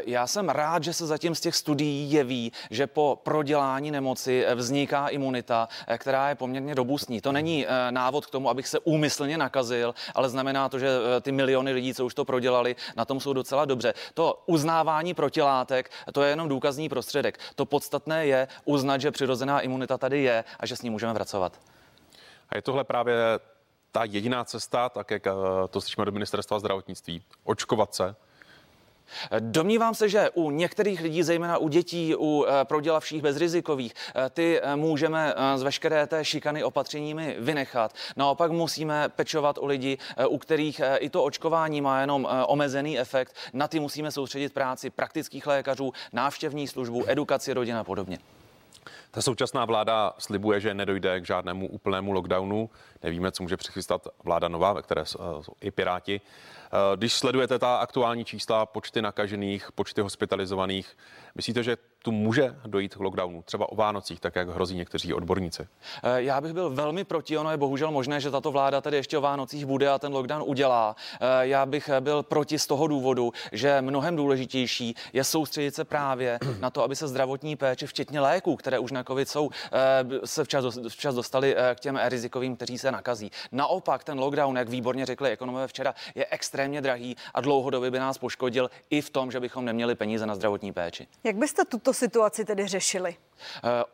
Já jsem rád, že se zatím z těch studií jeví, že po prodělání nemoci vzniká imunita, která je poměrně robustní. To není návod k tomu, abych se úmyslně nakazil, ale znamená to, že ty miliony lidí, co už to prodělali, na tom jsou docela dobře. To uznávání protilátek, to je jenom důkazní prostředek. To podstatné je uznat, že přirozená imunita tady je a že s ní můžeme pracovat. A je tohle právě ta jediná cesta, tak jak to slyšíme do Ministerstva zdravotnictví, očkovat se? Domnívám se, že u některých lidí, zejména u dětí, u prodělavších bezrizikových, ty můžeme z veškeré té šikany opatřeními vynechat. Naopak musíme pečovat o lidi, u kterých i to očkování má jenom omezený efekt. Na ty musíme soustředit práci praktických lékařů, návštěvní službu, edukaci rodin a podobně. Ta současná vláda slibuje, že nedojde k žádnému úplnému lockdownu. Nevíme, co může přichystat vláda nová, ve které jsou i Piráti. Když sledujete ta aktuální čísla, počty nakažených, počty hospitalizovaných, myslíte, že tu může dojít k lockdownu, třeba o Vánocích, tak jak hrozí někteří odborníci? Já bych byl velmi proti, ono je bohužel možné, že tato vláda tady ještě o Vánocích bude a ten lockdown udělá. Já bych byl proti z toho důvodu, že mnohem důležitější je soustředit se právě na to, aby se zdravotní péče, včetně léků, které už na COVID jsou, se včas dostali k těm rizikovým, kteří se nakazí. Naopak ten lockdown, jak výborně řekli ekonomové včera, je extrémně drahý a dlouhodobě by nás poškodil i v tom, že bychom neměli peníze na zdravotní péči. Jak byste tuto situaci tedy řešili?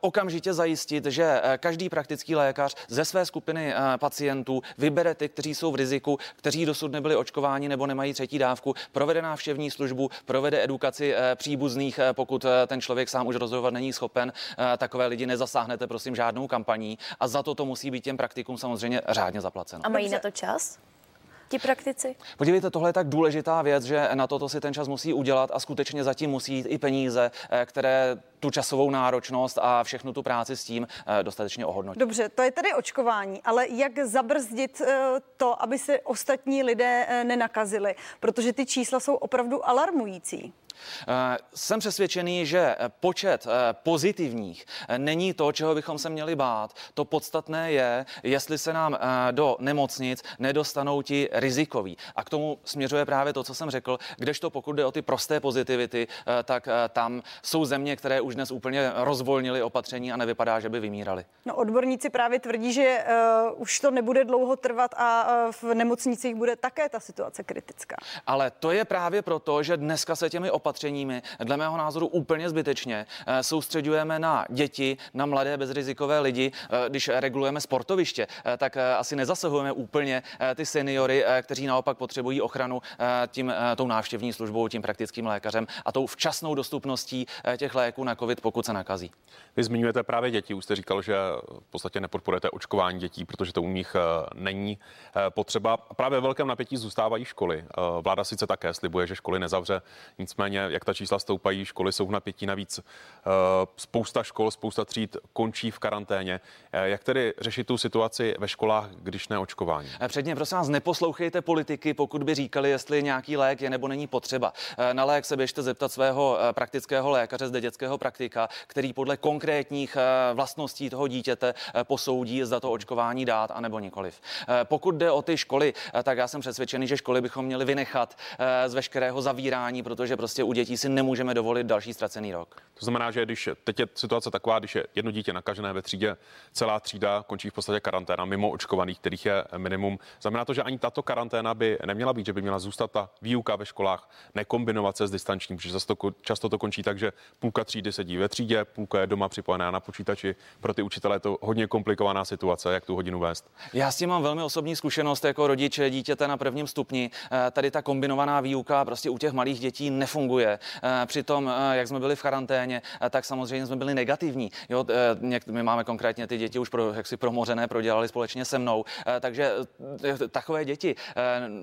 Okamžitě zajistit, že každý praktický lékař ze své skupiny pacientů vybere ty, kteří jsou v riziku, kteří dosud nebyli očkováni nebo nemají třetí dávku, provede návštěvní službu, provede edukaci příbuzných, pokud ten člověk sám už rozhodovat není schopen, takové lidi nezasáhnete, prosím, žádnou kampaní a za to to musí být těm praktikům samozřejmě řádně zaplaceno. A mají na to čas? Praktici. Podívejte, tohle je tak důležitá věc, že na toto si ten čas musí udělat a skutečně zatím musí jít i peníze, které tu časovou náročnost a všechnu tu práci s tím dostatečně ohodnotí. Dobře, to je tedy očkování, ale jak zabrzdit to, aby se ostatní lidé nenakazili, protože ty čísla jsou opravdu alarmující. Jsem přesvědčený, že počet pozitivních není to, čeho bychom se měli bát. To podstatné je, jestli se nám do nemocnic nedostanou ti rizikoví. A k tomu směřuje právě to, co jsem řekl, kdežto pokud jde o ty prosté pozitivity, tak tam jsou země, které už dnes úplně rozvolnily opatření a nevypadá, že by vymírali. No, odborníci právě tvrdí, že uh, už to nebude dlouho trvat a uh, v nemocnicích bude také ta situace kritická. Ale to je právě proto, že dneska se těmi opatřeními, dle mého názoru úplně zbytečně, soustředujeme na děti, na mladé bezrizikové lidi. Když regulujeme sportoviště, tak asi nezasahujeme úplně ty seniory, kteří naopak potřebují ochranu tím, tou návštěvní službou, tím praktickým lékařem a tou včasnou dostupností těch léků na COVID, pokud se nakazí. Vy zmiňujete právě děti. Už jste říkal, že v podstatě nepodporujete očkování dětí, protože to u nich není potřeba. Právě ve velkém napětí zůstávají školy. Vláda sice také slibuje, že školy nezavře. Nicméně, jak ta čísla stoupají, školy jsou v napětí, navíc spousta škol, spousta tříd končí v karanténě. Jak tedy řešit tu situaci ve školách, když ne očkování? Předně, prosím vás, neposlouchejte politiky, pokud by říkali, jestli nějaký lék je nebo není potřeba. Na lék se běžte zeptat svého praktického lékaře, zde dětského praktika, který podle konkrétních vlastností toho dítěte posoudí, zda to očkování dát, anebo nikoliv. Pokud jde o ty školy, tak já jsem přesvědčený, že školy bychom měli vynechat z veškerého zavírání, protože že prostě u dětí si nemůžeme dovolit další ztracený rok. To znamená, že když teď je situace taková, když je jedno dítě nakažené ve třídě, celá třída končí v podstatě karanténa mimo očkovaných, kterých je minimum. Znamená to, že ani tato karanténa by neměla být, že by měla zůstat ta výuka ve školách, nekombinovat se s distančním, protože často to končí tak, že půlka třídy sedí ve třídě, půlka je doma připojená na počítači. Pro ty učitele je to hodně komplikovaná situace, jak tu hodinu vést. Já s tím mám velmi osobní zkušenost jako rodič dítěte na prvním stupni. Tady ta kombinovaná výuka prostě u těch malých dětí nefunguje. Přitom, jak jsme byli v karanténě, tak samozřejmě jsme byli negativní. Jo, my máme konkrétně ty děti už pro, jaksi promořené, prodělali společně se mnou. Takže takové děti,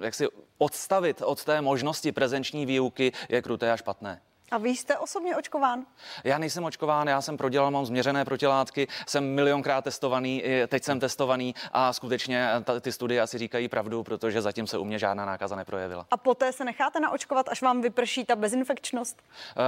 jak si odstavit od té možnosti prezenční výuky, je kruté a špatné. A vy jste osobně očkován? Já nejsem očkován, já jsem prodělal, mám změřené protilátky, jsem milionkrát testovaný, teď jsem testovaný a skutečně ty studie asi říkají pravdu, protože zatím se u mě žádná nákaza neprojevila. A poté se necháte naočkovat, až vám vyprší ta bezinfekčnost? Uh,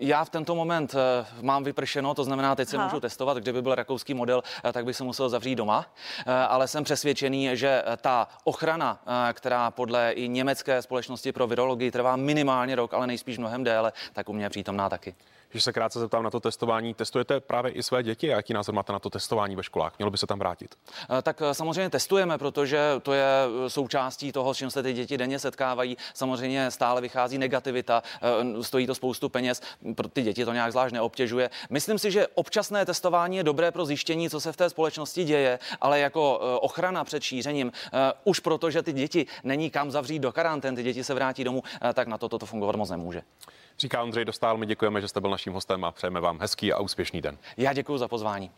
já v tento moment uh, mám vypršeno, to znamená, teď se ha. můžu testovat, kdyby byl rakouský model, uh, tak bych se musel zavřít doma, uh, ale jsem přesvědčený, že ta ochrana, uh, která podle i německé společnosti pro virologii trvá minimálně rok, ale nejspíš mnohem déle, tak u mě je přítomná taky. Když se krátce zeptám na to testování, testujete právě i své děti? Jaký názor máte na to testování ve školách? Mělo by se tam vrátit? Tak samozřejmě testujeme, protože to je součástí toho, s čím se ty děti denně setkávají. Samozřejmě stále vychází negativita, stojí to spoustu peněz, pro ty děti to nějak zvlášť neobtěžuje. Myslím si, že občasné testování je dobré pro zjištění, co se v té společnosti děje, ale jako ochrana před šířením, už proto, že ty děti není kam zavřít do karantén, ty děti se vrátí domů, tak na to toto fungovat moc nemůže. Říká Ondřej Dostál, my děkujeme, že jste byl naším hostem a přejeme vám hezký a úspěšný den. Já děkuji za pozvání.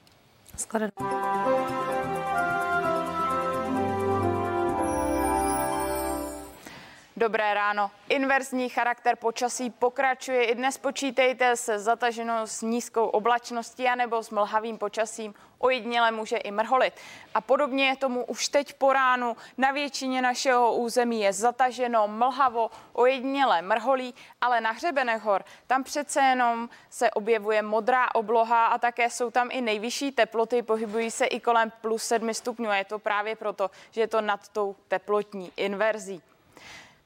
Dobré ráno. Inverzní charakter počasí pokračuje. I dnes počítejte se zataženou s nízkou oblačností anebo s mlhavým počasím. Ojediněle může i mrholit. A podobně je tomu už teď po ránu. Na většině našeho území je zataženo, mlhavo, ojediněle mrholí, ale na hřebenech hor tam přece jenom se objevuje modrá obloha a také jsou tam i nejvyšší teploty, pohybují se i kolem plus sedmi stupňů a je to právě proto, že je to nad tou teplotní inverzí.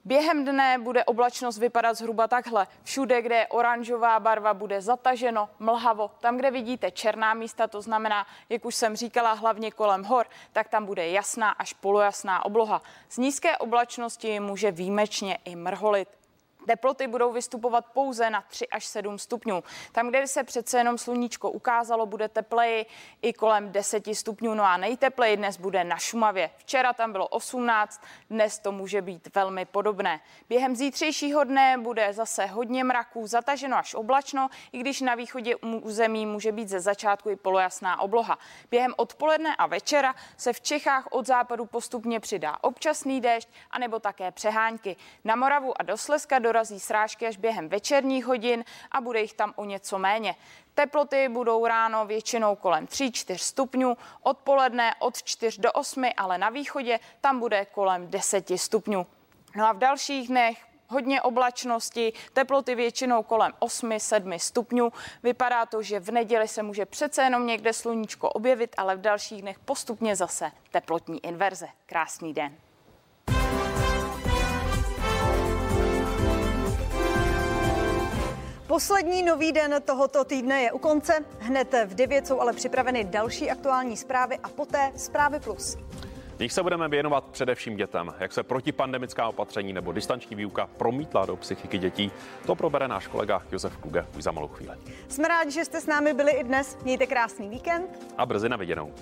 Během dne bude oblačnost vypadat zhruba takhle. Všude, kde je oranžová barva, bude zataženo, mlhavo. Tam, kde vidíte černá místa, to znamená, jak už jsem říkala, hlavně kolem hor, tak tam bude jasná až polojasná obloha. Z nízké oblačnosti může výjimečně i mrholit. Teploty budou vystupovat pouze na tři až sedm stupňů. Tam, kde se přece jenom sluníčko ukázalo, bude tepleji i kolem deseti stupňů. No a nejtepleji dnes bude na Šumavě. Včera tam bylo osmnáct, dnes to může být velmi podobné. Během zítřejšího dne bude zase hodně mraků, zataženo až oblačno, i když na východě území může být ze začátku i polojasná obloha. Během odpoledne a večera se v Čechách od západu postupně přidá občasný déšť anebo také přehánky. Na Moravu a do Slezska do dorazí srážky až během večerních hodin a bude jich tam o něco méně. Teploty budou ráno většinou kolem tří čtyř stupňů, odpoledne od čtyř do osmi, ale na východě tam bude kolem deseti stupňů. No a v dalších dnech hodně oblačnosti, teploty většinou kolem osmi sedmi stupňů. Vypadá to, že v neděli se může přece jenom někde sluníčko objevit, ale v dalších dnech postupně zase teplotní inverze. Krásný den. Poslední nový den tohoto týdne je u konce. Hned v devět jsou ale připraveny další aktuální zprávy a poté Zprávy plus. Jich se budeme věnovat především dětem. Jak se protipandemická opatření nebo distanční výuka promítla do psychiky dětí, to probere náš kolega Josef Kluge už za malou chvíli. Jsme rádi, že jste s námi byli i dnes. Mějte krásný víkend. A brzy na viděnou.